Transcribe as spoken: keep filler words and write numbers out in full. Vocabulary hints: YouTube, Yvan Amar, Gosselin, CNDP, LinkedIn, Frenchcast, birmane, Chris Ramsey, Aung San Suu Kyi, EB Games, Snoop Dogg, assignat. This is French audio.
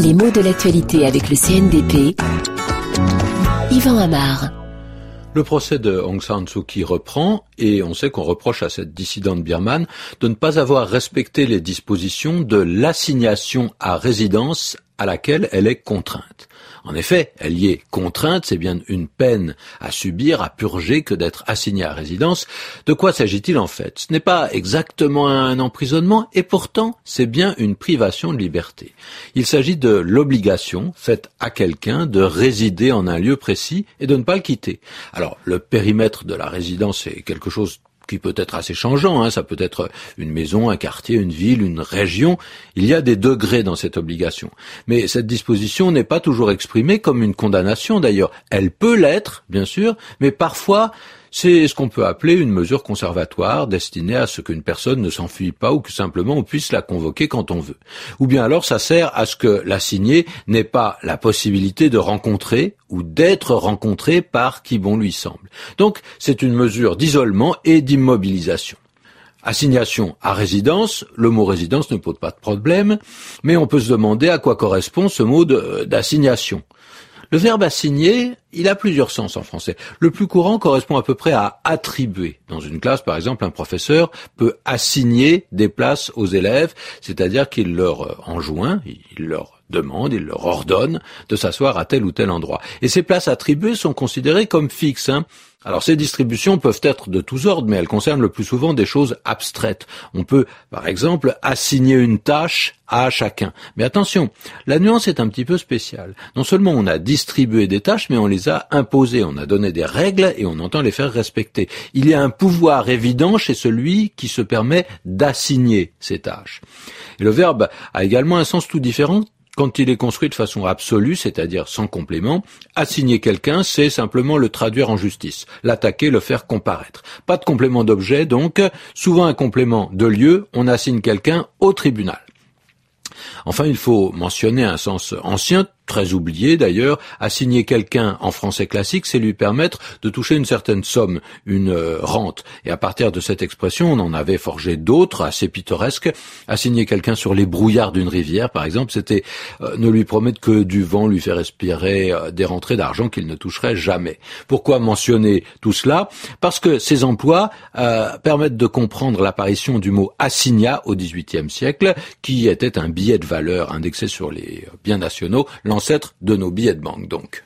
Les mots de l'actualité avec le C N D P, Yvan Amar. Le procès de Aung San Suu Kyi reprend et on sait qu'on reproche à cette dissidente birmane de ne pas avoir respecté les dispositions de l'assignation à résidence à laquelle elle est contrainte. En effet, elle y est contrainte, c'est bien une peine à subir, à purger que d'être assignée à résidence. De quoi s'agit-il en fait ? Ce n'est pas exactement un emprisonnement et pourtant c'est bien une privation de liberté. Il s'agit de l'obligation faite à quelqu'un de résider en un lieu précis et de ne pas le quitter. Alors le périmètre de la résidence est quelque chose qui peut être assez changeant, hein. Ça peut être une maison, un quartier, une ville, une région. Il y a des degrés dans cette obligation. Mais cette disposition n'est pas toujours exprimée comme une condamnation d'ailleurs. Elle peut l'être, bien sûr, mais parfois c'est ce qu'on peut appeler une mesure conservatoire destinée à ce qu'une personne ne s'enfuit pas ou que simplement on puisse la convoquer quand on veut. Ou bien alors ça sert à ce que l'assignée n'ait pas la possibilité de rencontrer ou d'être rencontrée par qui bon lui semble. Donc c'est une mesure d'isolement et d'immobilisation. Assignation à résidence, le mot résidence ne pose pas de problème, mais on peut se demander à quoi correspond ce mot de, d'assignation. Le verbe assigner, il a plusieurs sens en français. Le plus courant correspond à peu près à attribuer. Dans une classe, par exemple, un professeur peut assigner des places aux élèves, c'est-à-dire qu'il leur enjoint, il leur demande, il leur ordonne de s'asseoir à tel ou tel endroit. Et ces places attribuées sont considérées comme fixes, hein. Alors ces distributions peuvent être de tous ordres, mais elles concernent le plus souvent des choses abstraites. On peut, par exemple, assigner une tâche à chacun. Mais attention, la nuance est un petit peu spéciale. Non seulement on a distribué des tâches, mais on les a imposées. On a donné des règles et on entend les faire respecter. Il y a un pouvoir évident chez celui qui se permet d'assigner ces tâches. Et le verbe a également un sens tout différent quand il est construit de façon absolue, c'est-à-dire sans complément. Assigner quelqu'un, c'est simplement le traduire en justice, l'attaquer, le faire comparaître. Pas de complément d'objet, donc souvent un complément de lieu, on assigne quelqu'un au tribunal. Enfin, il faut mentionner un sens ancien, très oublié d'ailleurs. Assigner quelqu'un en français classique, c'est lui permettre de toucher une certaine somme, une rente. Et à partir de cette expression, on en avait forgé d'autres assez pittoresques. Assigner quelqu'un sur les brouillards d'une rivière, par exemple, c'était euh, ne lui promettre que du vent, lui faire respirer euh, des rentrées d'argent qu'il ne toucherait jamais. Pourquoi mentionner tout cela ? Parce que ces emplois euh, permettent de comprendre l'apparition du mot assignat au dix-huitième siècle, qui était un billet de valeur indexé sur les biens nationaux, l'ancêtre de nos billets de banque donc.